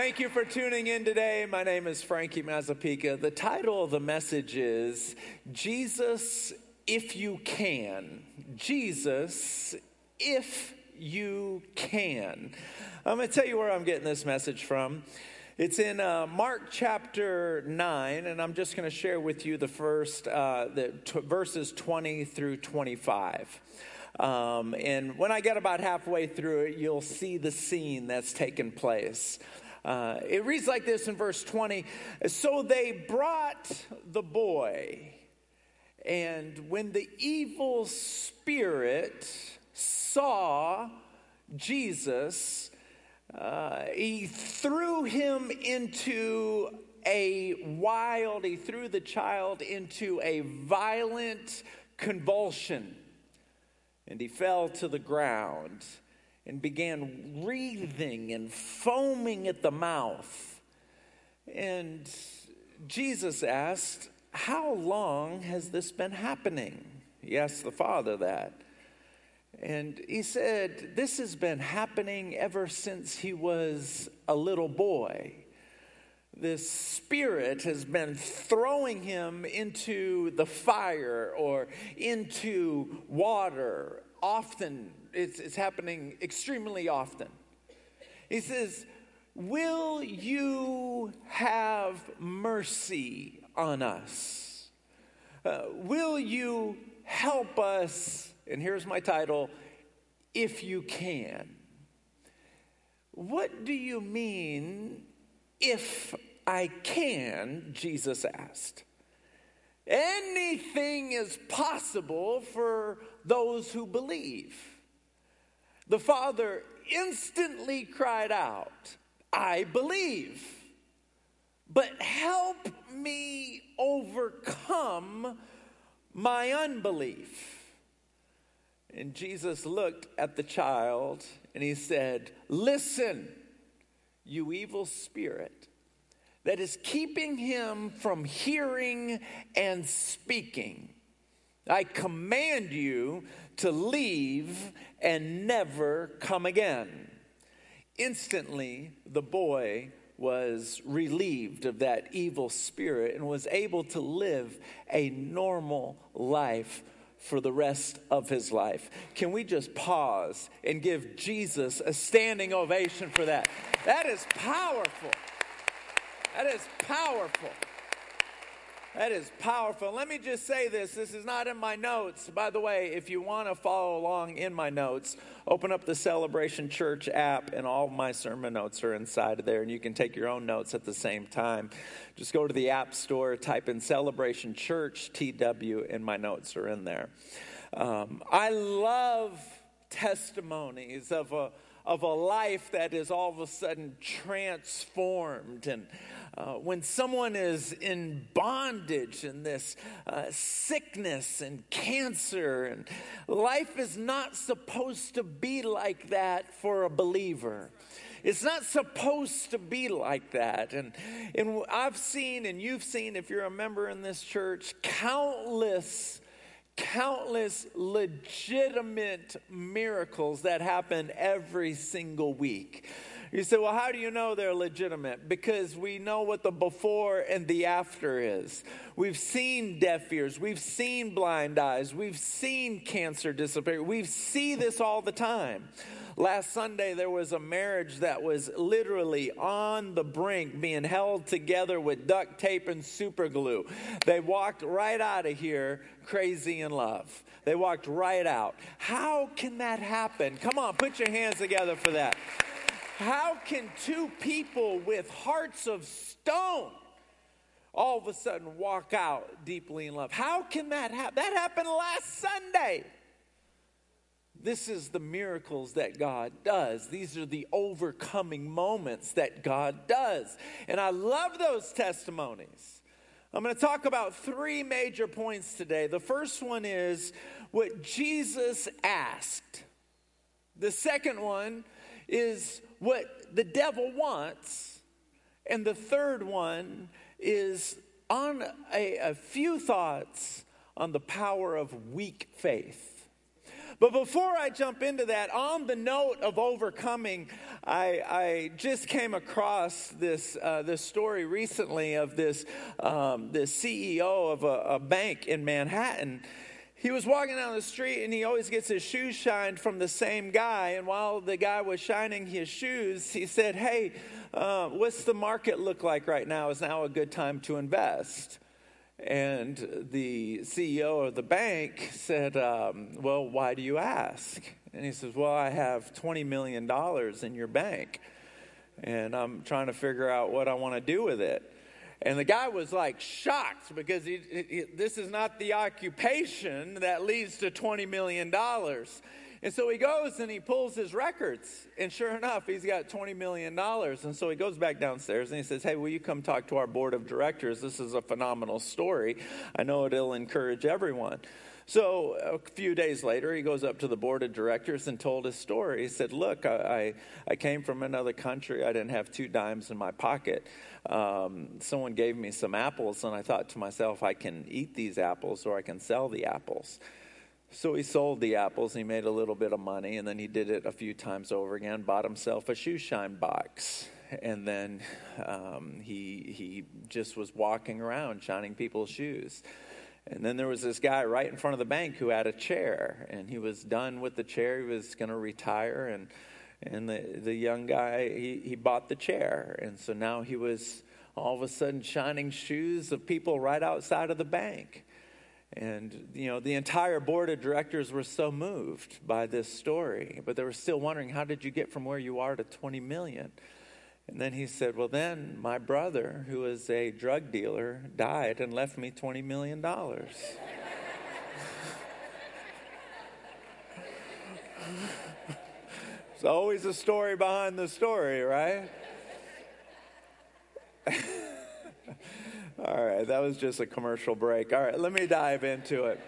Thank you for tuning in today. My name is Frankie Mazapika. The title of the message is Jesus, If You Can. Jesus, If You Can. I'm going to tell you where I'm getting this message from. It's in Mark chapter 9, and I'm just going to share with you the first verses 20 through 25. And when I get about halfway through it, you'll see the scene that's taken place. It reads like this in verse 20. So they brought the boy, and when the evil spirit saw Jesus, he threw him into he threw the child into a violent convulsion. And he fell to the ground and began writhing and foaming at the mouth. And Jesus asked, how long has this been happening? He asked the father that. And he said, this has been happening ever since he was a little boy. This spirit has been throwing him into the fire or into water. Often, it's happening extremely often. He says, will you have mercy on us? Will you help us? And here's my title, If You Can. What do you mean, if I can, Jesus asked. Anything is possible for those who believe. The father instantly cried out, I believe, but help me overcome my unbelief. And Jesus looked at the child and he said, listen, you evil spirit that is keeping him from hearing and speaking. I command you to leave and never come again. Instantly, the boy was relieved of that evil spirit and was able to live a normal life for the rest of his life. Can we just pause and give Jesus a standing ovation for that? That is powerful. That is powerful. That is powerful. Let me just say this. This is not in my notes. By the way, if you want to follow along in my notes, open up the Celebration Church app, and all my sermon notes are inside of there, and you can take your own notes at the same time. Just go to the app store, type in Celebration Church, TW, and my notes are in there. I love testimonies of a life that is all of a sudden transformed. And when someone is in bondage in this sickness and cancer, and life is not supposed to be like that for a believer. It's not supposed to be like that. And I've seen, and you've seen, if you're a member in this church, countless legitimate miracles that happen every single week. You say, well, how do you know they're legitimate? Because we know what the before and the after is. We've seen deaf ears. We've seen blind eyes. We've seen cancer disappear. We see this all the time. Last Sunday, there was a marriage that was literally on the brink, being held together with duct tape and super glue. They walked right out of here crazy in love. They walked right out. How can that happen? Come on, put your hands together for that. How can two people with hearts of stone all of a sudden walk out deeply in love? How can that happen? That happened last Sunday. This is the miracles that God does. These are the overcoming moments that God does. And I love those testimonies. I'm going to talk about three major points today. The first one is what Jesus asked. The second one is what the devil wants. And the third one is on a few thoughts on the power of weak faith. But before I jump into that, on the note of overcoming, I just came across this story recently of this CEO of a bank in Manhattan. He was walking down the street, and he always gets his shoes shined from the same guy. And while the guy was shining his shoes, he said, "Hey, what's the market look like right now? Is now a good time to invest?" And the CEO of the bank said, "Well, why do you ask?" And he says, "Well, I have $20 million in your bank, and I'm trying to figure out what I want to do with it." And the guy was like shocked because this is not the occupation that leads to $20 million. And so he goes and he pulls his records, and sure enough, he's got $20 million. And so he goes back downstairs and he says, "Hey, will you come talk to our board of directors? This is a phenomenal story. I know it'll encourage everyone." So a few days later, he goes up to the board of directors and told his story. He said, "Look, I came from another country. I didn't have two dimes in my pocket. Someone gave me some apples, and I thought to myself, I can eat these apples or I can sell the apples." So he sold the apples, and he made a little bit of money, and then he did it a few times over again, bought himself a shoe shine box. And then he just was walking around shining people's shoes. And then there was this guy right in front of the bank who had a chair, and he was done with the chair. He was going to retire, and the young guy, he bought the chair. And so now he was all of a sudden shining shoes of people right outside of the bank. And, you know, the entire board of directors were so moved by this story, but they were still wondering, how did you get from where you are to 20 million? And then he said, "Well, then my brother, who is a drug dealer, died and left me $20 million. It's always a story behind the story, right? All right, that was just a commercial break. All right, let me dive into it.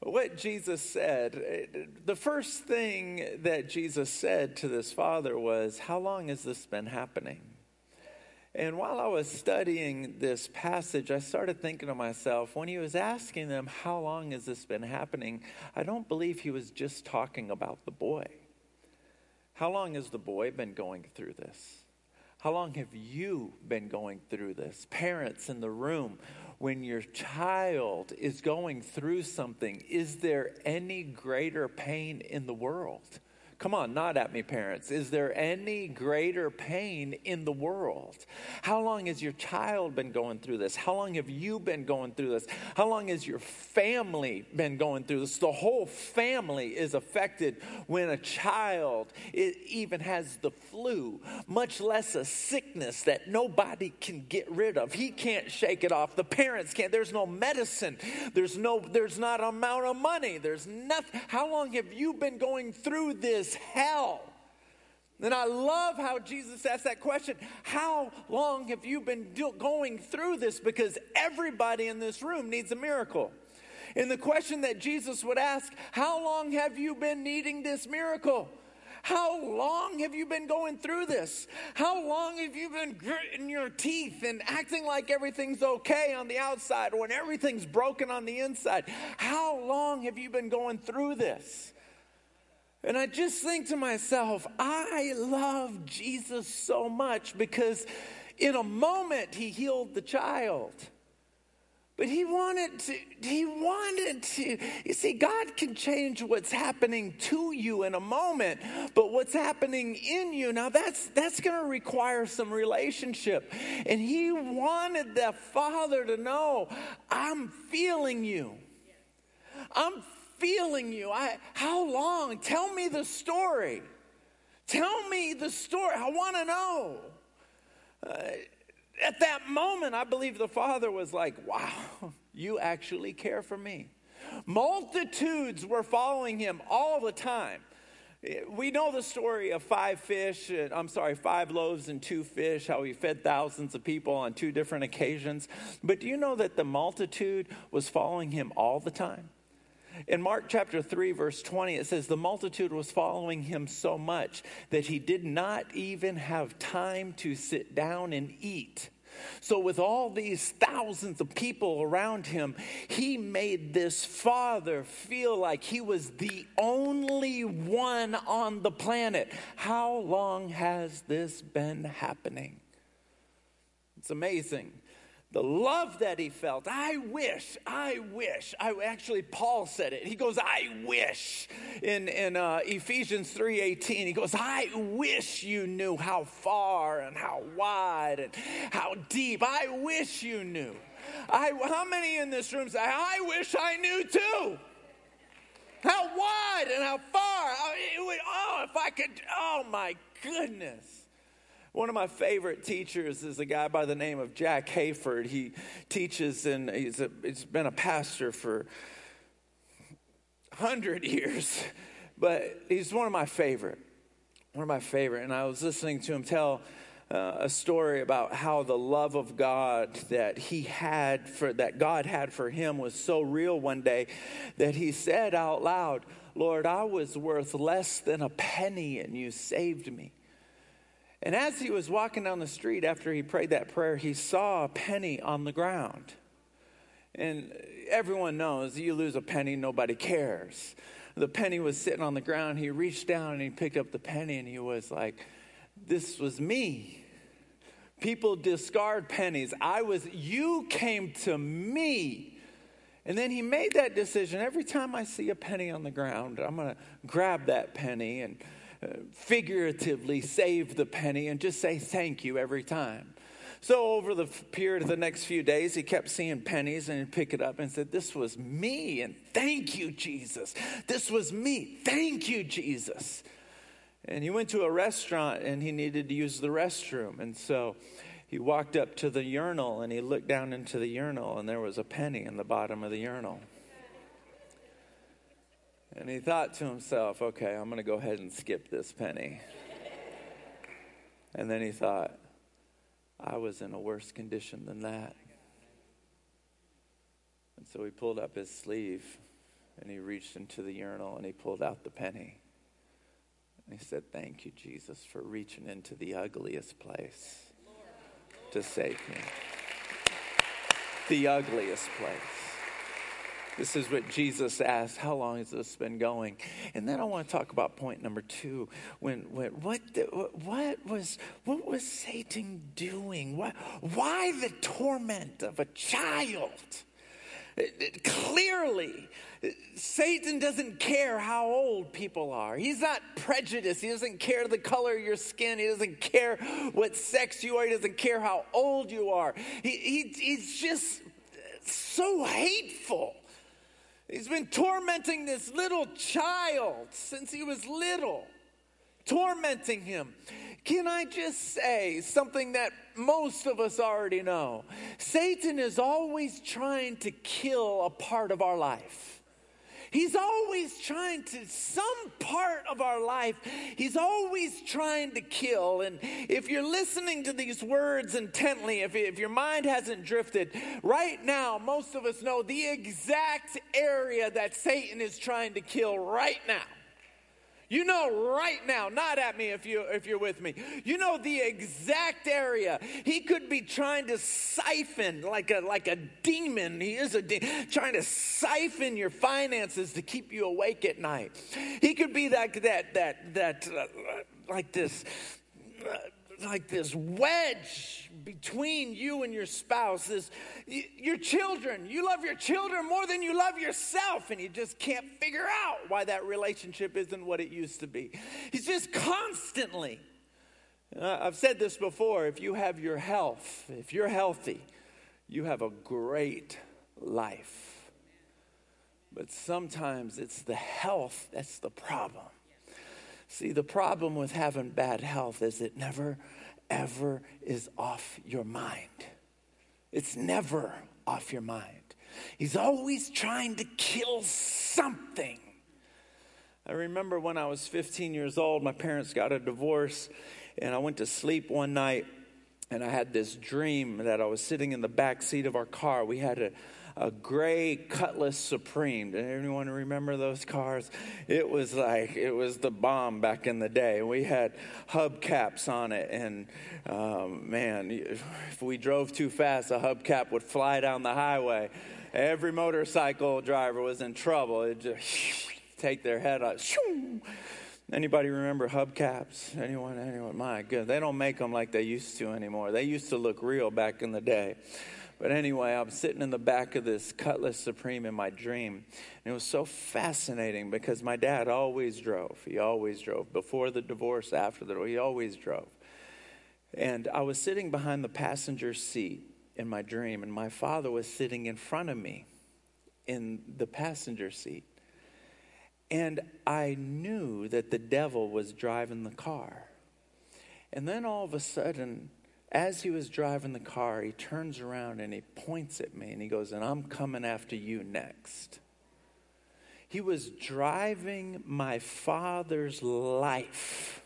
What Jesus said, the first thing that Jesus said to this father was, "How long has this been happening?" And while I was studying this passage, I started thinking to myself, when he was asking them, "How long has this been happening?" I don't believe he was just talking about the boy. How long has the boy been going through this? How long have you been going through this? Parents in the room, when your child is going through something, is there any greater pain in the world? Come on, nod at me, parents. Is there any greater pain in the world? How long has your child been going through this? How long have you been going through this? How long has your family been going through this? The whole family is affected when a child even has the flu, much less a sickness that nobody can get rid of. He can't shake it off. The parents can't. There's no medicine. There's not an amount of money. There's nothing. How long have you been going through this hell? And I love how Jesus asked that question. How long have you been going through this? Because everybody in this room needs a miracle. And the question that Jesus would ask, how long have you been needing this miracle? How long have you been going through this? How long have you been gritting your teeth and acting like everything's okay on the outside when everything's broken on the inside? How long have you been going through this? And I just think to myself, I love Jesus so much because in a moment he healed the child. But he wanted to. You see, God can change what's happening to you in a moment, but what's happening in you, now that's going to require some relationship. And he wanted the father to know, I'm feeling you. I'm feeling you. How long? Tell me the story. Tell me the story. I want to know. At that moment, I believe the father was like, wow, you actually care for me. Multitudes were following him all the time. We know the story of 5 loaves and 2 fish, how he fed thousands of people on 2 different occasions. But do you know that the multitude was following him all the time? In Mark chapter 3, verse 20, it says, the multitude was following him so much that he did not even have time to sit down and eat. So with all these thousands of people around him, he made this father feel like he was the only one on the planet. How long has this been happening? It's amazing. The love that he felt. I wish, Paul said it. He goes, I wish. In Ephesians 3:18, he goes, I wish you knew how far and how wide and how deep. I wish you knew. How many in this room say, I wish I knew too? How wide and how far. My goodness. One of my favorite teachers is a guy by the name of Jack Hayford. He teaches, and he's been a pastor for 100 years, but he's one of my favorite. And I was listening to him tell a story about how the love of God that God had for him was so real one day that he said out loud, Lord, I was worth less than a penny and you saved me. And as he was walking down the street after he prayed that prayer, he saw a penny on the ground. And everyone knows, you lose a penny, nobody cares. The penny was sitting on the ground. He reached down and he picked up the penny and he was like, this was me. People discard pennies. You came to me. And then he made that decision. Every time I see a penny on the ground, I'm going to grab that penny and figuratively save the penny and just say thank you every time. So over the period of the next few days, he kept seeing pennies and he'd pick it up and said, this was me and thank you, Jesus. This was me. Thank you, Jesus. And he went to a restaurant and he needed to use the restroom. And so he walked up to the urinal and he looked down into the urinal and there was a penny in the bottom of the urinal. And he thought to himself, okay, I'm going to go ahead and skip this penny. And then he thought, I was in a worse condition than that. And so he pulled up his sleeve and he reached into the urinal and he pulled out the penny. And he said, thank you, Jesus, for reaching into the ugliest place to save me. The ugliest place. This is what Jesus asked, how long has this been going? And then I want to talk about point number 2. What was Satan doing? Why the torment of a child? Clearly, Satan doesn't care how old people are. He's not prejudiced. He doesn't care the color of your skin. He doesn't care what sex you are. He doesn't care how old you are. He's just so hateful. He's been tormenting this little child since he was little, tormenting him. Can I just say something that most of us already know? Satan is always trying to kill a part of our life. He's always trying to, some part of our life, he's always trying to kill. And if you're listening to these words intently, if your mind hasn't drifted, right now, most of us know the exact area that Satan is trying to kill right now. You know right now, not at me if you're with me. You know the exact area. He could be trying to siphon like a demon. He is a demon, trying to siphon your finances to keep you awake at night. He could be like this wedge between you and your spouse, your children. You love your children more than you love yourself, and you just can't figure out why that relationship isn't what it used to be. He's just constantly, I've said this before, if you have your health, if you're healthy, you have a great life. But sometimes it's the health that's the problem. See, the problem with having bad health is it never, ever is off your mind. It's never off your mind. He's always trying to kill something. I remember when I was 15 years old, my parents got a divorce, and I went to sleep one night, and I had this dream that I was sitting in the back seat of our car. We had a a gray Cutlass Supreme. Did anyone remember those cars? It was the bomb back in the day. We had hubcaps on it, and man, if we drove too fast, a hubcap would fly down the highway. Every motorcycle driver was in trouble. It'd just take their head out. Anybody remember hubcaps? Anyone? My goodness, they don't make them like they used to anymore. They used to look real back in the day. But anyway, I'm sitting in the back of this Cutlass Supreme in my dream. And it was so fascinating because my dad always drove. He always drove. Before the divorce, after the divorce, he always drove. And I was sitting behind the passenger seat in my dream, and my father was sitting in front of me in the passenger seat. And I knew that the devil was driving the car. And then all of a sudden, as he was driving the car, he turns around and he points at me and he goes, "And I'm coming after you next." He was driving my father's life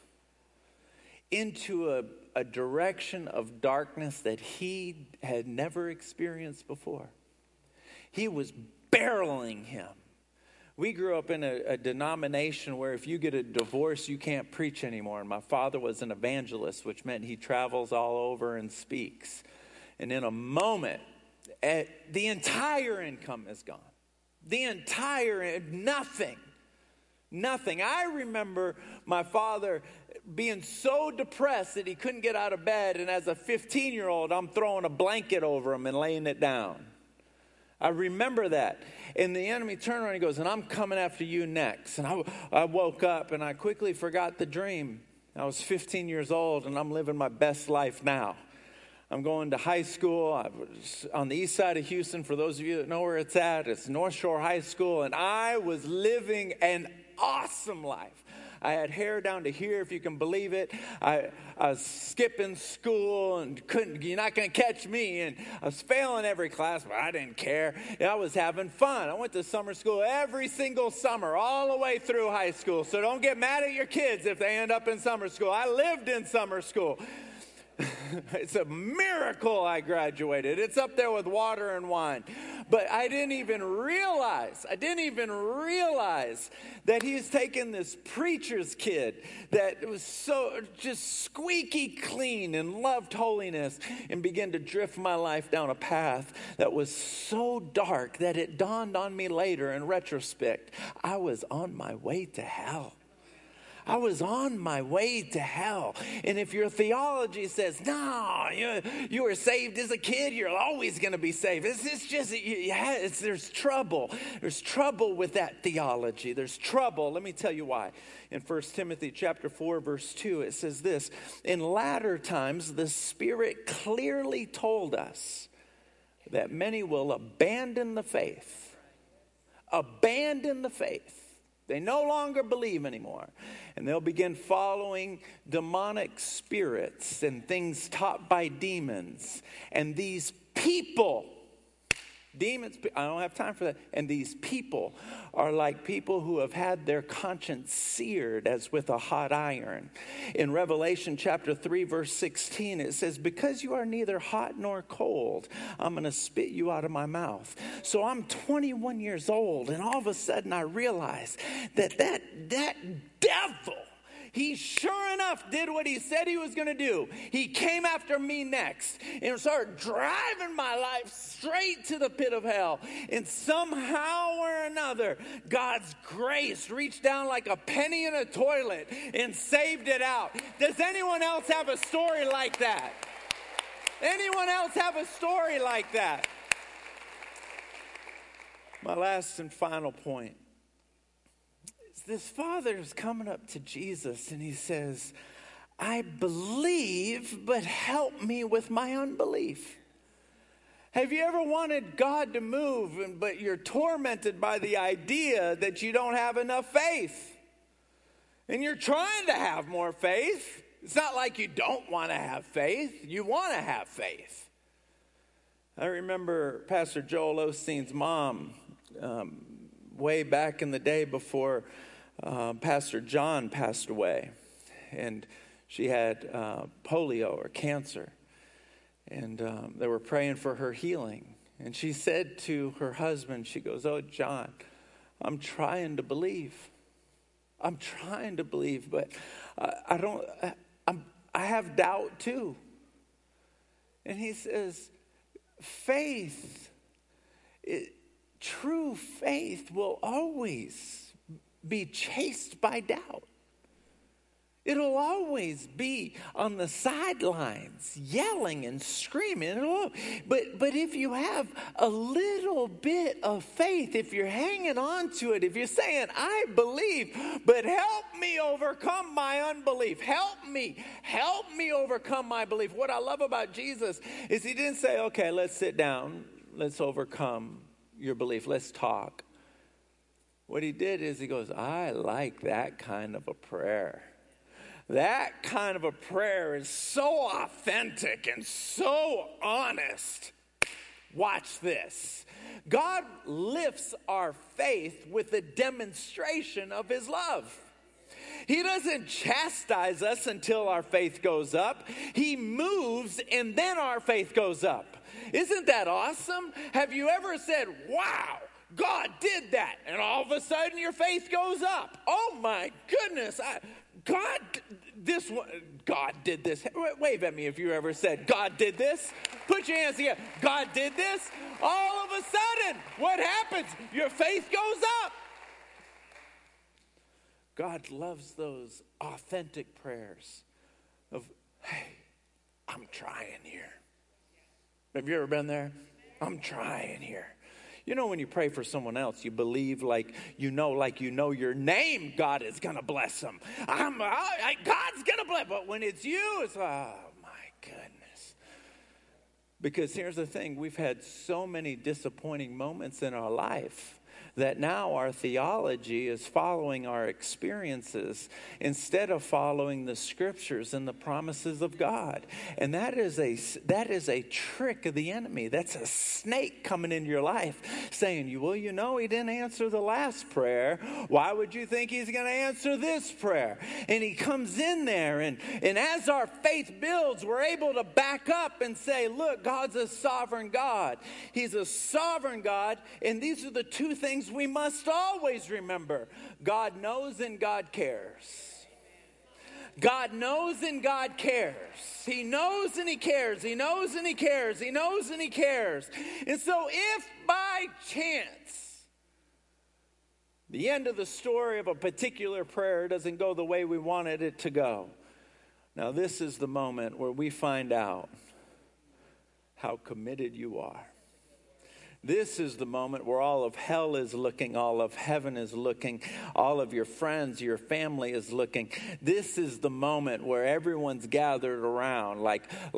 into a direction of darkness that he had never experienced before. He was barreling him. We grew up in a denomination where if you get a divorce, you can't preach anymore. And my father was an evangelist, which meant he travels all over and speaks. And in a moment, the entire income is gone. The entire, nothing. I remember my father being so depressed that he couldn't get out of bed. And as a 15-year-old, I'm throwing a blanket over him and laying it down. I remember that. And the enemy turned around and he goes, "And I'm coming after you next." And I woke up and I quickly forgot the dream. I was 15 years old and I'm living my best life now. I'm going to high school. I was on the east side of Houston. For those of you that know where it's at, it's North Shore High School. And I was living an awesome life. I had hair down to here, if you can believe it. I was skipping school and couldn't, you're not going to catch me. And I was failing every class, but I didn't care. And I was having fun. I went to summer school every single summer, all the way through high school. So don't get mad at your kids if they end up in summer school. I lived in summer school. It's a miracle I graduated. It's up there with water and wine. But I didn't even realize that he's taking this preacher's kid that was so just squeaky clean and loved holiness and began to drift my life down a path that was so dark that it dawned on me later in retrospect, I was on my way to hell. I was on my way to hell. And if your theology says, no, you were saved as a kid, you're always going to be saved. It's just, there's trouble. There's trouble with that theology. There's trouble. Let me tell you why. In 1 Timothy chapter 4, verse 2, it says this, "In latter times, the Spirit clearly told us that many will abandon the faith." Abandon the faith. They no longer believe anymore. And they'll begin following demonic spirits and things taught by demons. And these people, demons, I don't have time for that. And these people are like people who have had their conscience seared as with a hot iron. In Revelation chapter 3, verse 16, it says, "Because you are neither hot nor cold, I'm going to spit you out of my mouth." So I'm 21 years old, and all of a sudden I realize that devil, he sure enough did what he said he was going to do. He came after me next and started driving my life straight to the pit of hell. And somehow or another, God's grace reached down like a penny in a toilet and saved it out. Does anyone else have a story like that? Anyone else have a story like that? My last and final point. This father is coming up to Jesus and he says, "I believe, but help me with my unbelief." Have you ever wanted God to move, but you're tormented by the idea that you don't have enough faith? And you're trying to have more faith. It's not like you don't want to have faith. You want to have faith. I remember Pastor Joel Osteen's mom way back in the day before Pastor John passed away, and she had polio or cancer, and they were praying for her healing, And she said to her husband, she goes, "Oh, John, I'm trying to believe. I'm trying to believe, but I have doubt too." And he says, true faith will always be chased by doubt. It'll always be on the sidelines, yelling and screaming. But if you have a little bit of faith, if you're hanging on to it, if you're saying, "I believe, but help me overcome my unbelief. Help me overcome my belief." What I love about Jesus is he didn't say, "Okay, let's sit down. Let's overcome your belief. Let's talk." What he did is he goes, "I like that kind of a prayer. That kind of a prayer is so authentic and so honest. Watch this." God lifts our faith with the demonstration of his love. He doesn't chastise us until our faith goes up. He moves and then our faith goes up. Isn't that awesome? Have you ever said, "Wow, God did that," and all of a sudden your faith goes up? "Oh my goodness, God did this." Wave at me if you ever said, "God did this." Put your hands together. God did this. All of a sudden, what happens? Your faith goes up. God loves those authentic prayers of, "Hey, I'm trying here." Have you ever been there? "I'm trying here." You know, when you pray for someone else, you believe like you know your name, God is going to bless them. God's going to bless. But when it's you, it's, "Oh, my goodness." Because here's the thing. We've had so many disappointing moments in our life that now our theology is following our experiences instead of following the scriptures and the promises of God. And that is a trick of the enemy. That's a snake coming into your life saying, "Well, you know, he didn't answer the last prayer. Why would you think he's going to answer this prayer?" And he comes in there, and as our faith builds, we're able to back up and say, "Look, God's a sovereign God. He's a sovereign God." And these are the two things we must always remember. God knows and God cares. God knows and God cares. He knows and he cares. He knows and he cares. He knows and he cares. And so if by chance the end of the story of a particular prayer doesn't go the way we wanted it to go, now this is the moment where we find out how committed you are. This is the moment where all of hell is looking, all of heaven is looking, all of your friends, your family is looking. This is the moment where everyone's gathered around, like that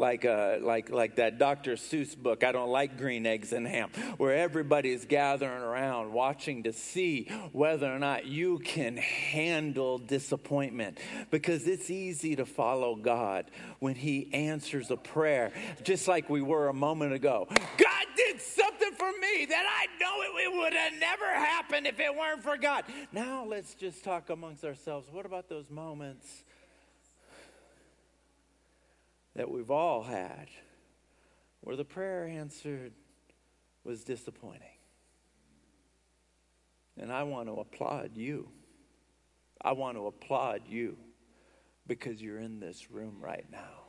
Dr. Seuss book, "I Don't Like Green Eggs and Ham," where everybody's gathering around watching to see whether or not you can handle disappointment. Because it's easy to follow God when he answers a prayer, just like we were a moment ago. "God did something for me that I know it would have never happened if it weren't for God." Now let's just talk amongst ourselves. What about those moments that we've all had where the prayer answered was disappointing? And I want to applaud you. I want to applaud you because you're in this room right now.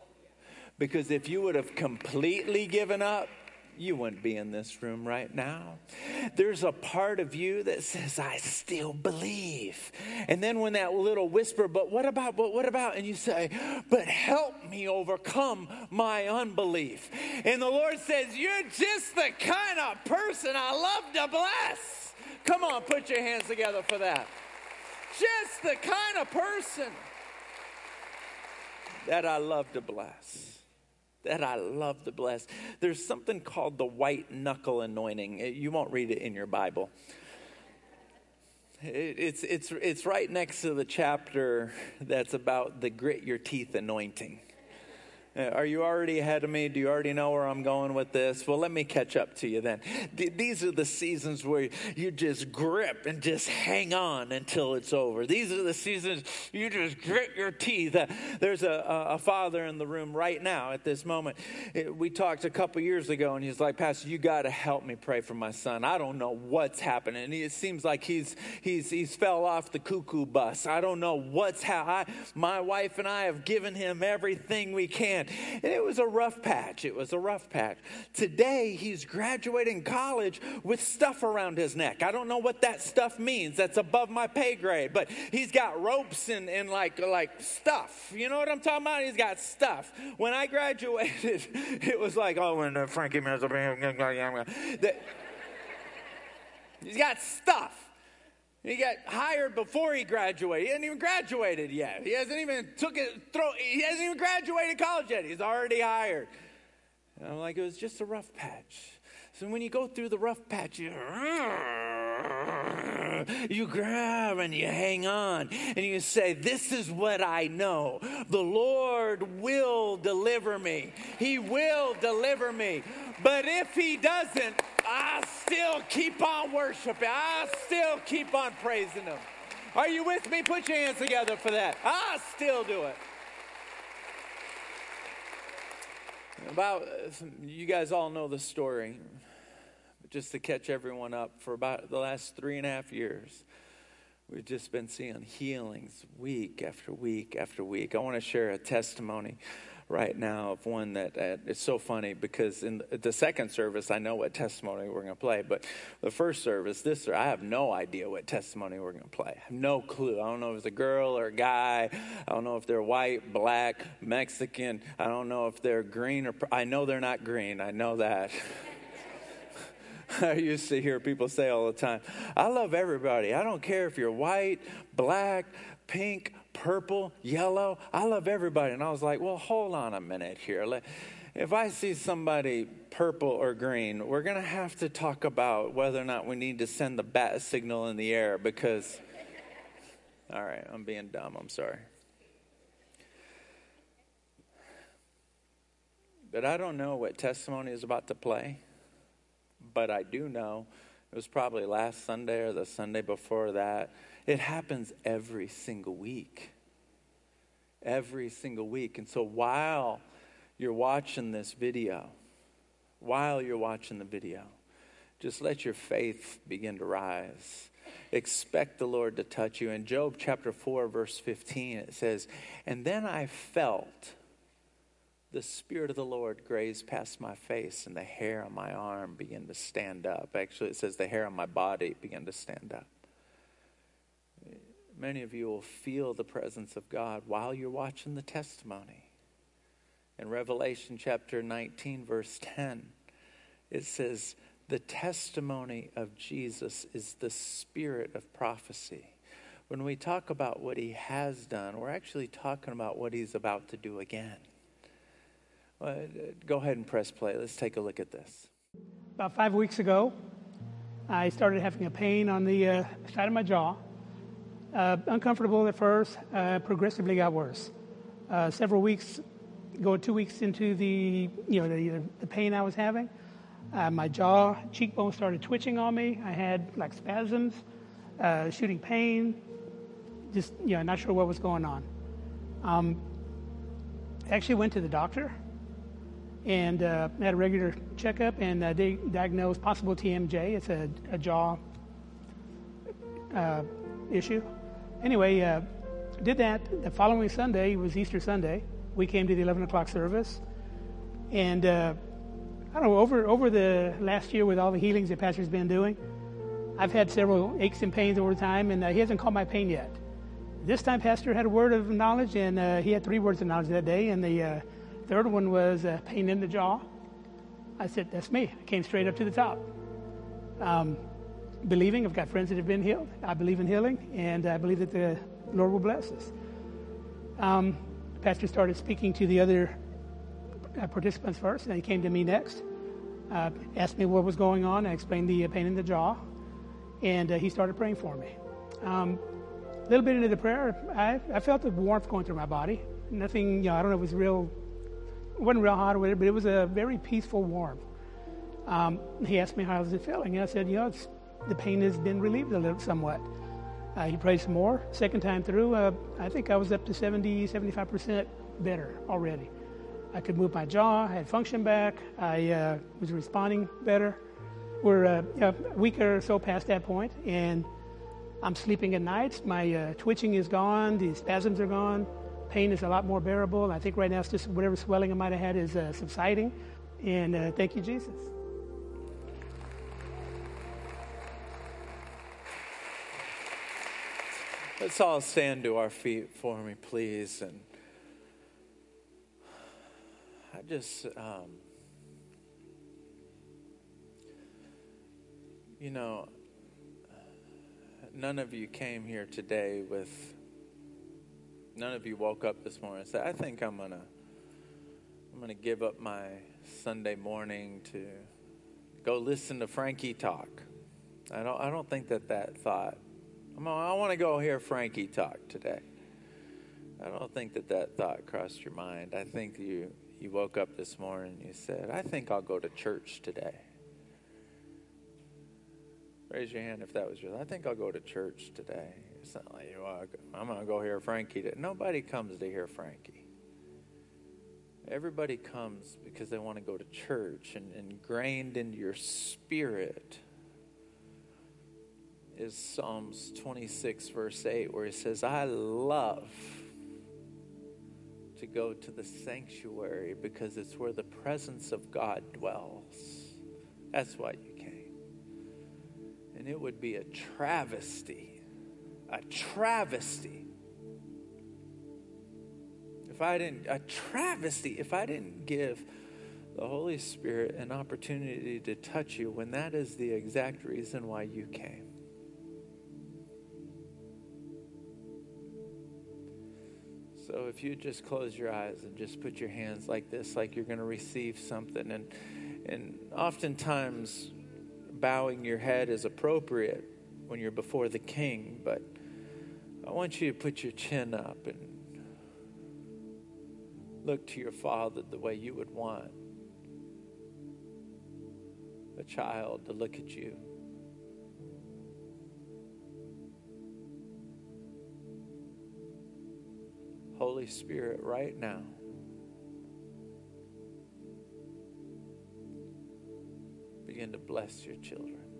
Because if you would have completely given up, you wouldn't be in this room right now. There's a part of you that says, "I still believe." And then when that little whisper, but what about? And you say, "But help me overcome my unbelief." And the Lord says, "You're just the kind of person I love to bless." Come on, put your hands together for that. Just the kind of person that I love to bless. That I love to bless. There's something called the white knuckle anointing. You won't read it in your Bible. It's right next to the chapter that's about the grit your teeth anointing. Are you already ahead of me? Do you already know where I'm going with this? Well, let me catch up to you then. These are the seasons where you just grip and just hang on until it's over. These are the seasons you just grit your teeth. There's a father in the room right now at this moment. We talked a couple years ago, and he's like, Pastor, you got to help me pray for my son. I don't know what's happening. And it seems like he's fell off the cuckoo bus. I don't know what's happening. My wife and I have given him everything we can. And it was a rough patch. Today, he's graduating college with stuff around his neck. I don't know what that stuff means. That's above my pay grade. But he's got ropes and like stuff. You know what I'm talking about? He's got stuff. When I graduated, it was like, oh, and Frankie Mazapika. He's got stuff. He got hired before he graduated. He hadn't even graduated yet. He hasn't even graduated college yet. He's already hired. And I'm like, it was just a rough patch. So when you go through the rough patch, you grab and you hang on and you say, this is what I know. The Lord will deliver me. He will deliver me. But if he doesn't, I still keep on worshiping. I still keep on praising him. Are you with me? Put your hands together for that. I still do it. You guys all know the story. Just to catch everyone up, for about the last 3.5 years, we've just been seeing healings week after week after week. I want to share a testimony right now of one that it's so funny because in the second service, I know what testimony we're going to play. But the first service, I have no idea what testimony we're going to play. I have no clue. I don't know if it's a girl or a guy. I don't know if they're white, black, Mexican. I don't know if they're green or I know they're not green. I know that. I used to hear people say all the time, I love everybody. I don't care if you're white, black, pink, purple, yellow. I love everybody. And I was like, well, hold on a minute here. If I see somebody purple or green, we're going to have to talk about whether or not we need to send the bat signal in the air because, all right, I'm being dumb. I'm sorry. But I don't know what testimony is about to play. But I do know it was probably last Sunday or the Sunday before that. It happens every single week. Every single week. And so while you're watching this video, just let your faith begin to rise. Expect the Lord to touch you. In Job chapter 4, verse 15, it says, and then I felt the Spirit of the Lord grazed past my face, and the hair on my arm began to stand up. Actually, it says the hair on my body began to stand up. Many of you will feel the presence of God while you're watching the testimony. In Revelation chapter 19, verse 10, it says, the testimony of Jesus is the spirit of prophecy. When we talk about what he has done, we're actually talking about what he's about to do again. Go ahead and press play. Let's take a look at this. About 5 weeks ago, I started having a pain on the side of my jaw. Uncomfortable at first, progressively got worse. Several weeks, going 2 weeks into the pain I was having, my jaw, cheekbone started twitching on me. I had like spasms, shooting pain. Just not sure what was going on. Actually went to the doctor. And had a regular checkup, and they diagnosed possible TMJ. It's a jaw issue. Anyway, did that. The following Sunday was Easter Sunday. We came to the 11 o'clock service, and I don't know. Over the last year, with all the healings that Pastor's been doing, I've had several aches and pains over time, and he hasn't caught my pain yet. This time, Pastor had a word of knowledge, and he had 3 words of knowledge that day, and the third one was pain in the jaw. I said, that's me. I came straight up to the top. Believing, I've got friends that have been healed. I believe in healing, and I believe that the Lord will bless us. Pastor started speaking to the other participants first, and he came to me next. Asked me what was going on. I explained the pain in the jaw, and he started praying for me. A little bit into the prayer, I felt the warmth going through my body. Nothing, I don't know if it was real wasn't real hot or whatever, but it was a very peaceful warmth. He asked me how I was feeling, and I said, the pain has been relieved a little somewhat. He prayed some more. Second time through, I think I was up to 70, 75% better already. I could move my jaw, I had function back, I was responding better. We're a week or so past that point, and I'm sleeping at nights. My twitching is gone, the spasms are gone, pain is a lot more bearable. I think right now it's just whatever swelling I might have had is subsiding, and thank you, Jesus. Let's all stand to our feet for me, please. And I just, none of you came here today with, none of you woke up this morning and said, I think I'm gonna give up my Sunday morning to go listen to Frankie talk. I don't think that thought. I want to go hear Frankie talk today. I don't think that thought crossed your mind. I think you woke up this morning and you said, I think I'll go to church today. Raise your hand if that was yours. I think I'll go to church today. It's not like, I'm going to go hear Frankie today. Nobody comes to hear Frankie. Everybody comes because they want to go to church, and ingrained into your spirit is Psalms 26 verse 8, where he says, I love to go to the sanctuary because it's where the presence of God dwells. That's why you came. And it would be a travesty if I didn't give the Holy Spirit an opportunity to touch you when that is the exact reason why you came. So if you just close your eyes and just put your hands like this, like you're going to receive something. And oftentimes bowing your head is appropriate when you're before the King. But I want you to put your chin up and look to your Father the way you would want a child to look at you. Holy Spirit, right now, begin to bless your children.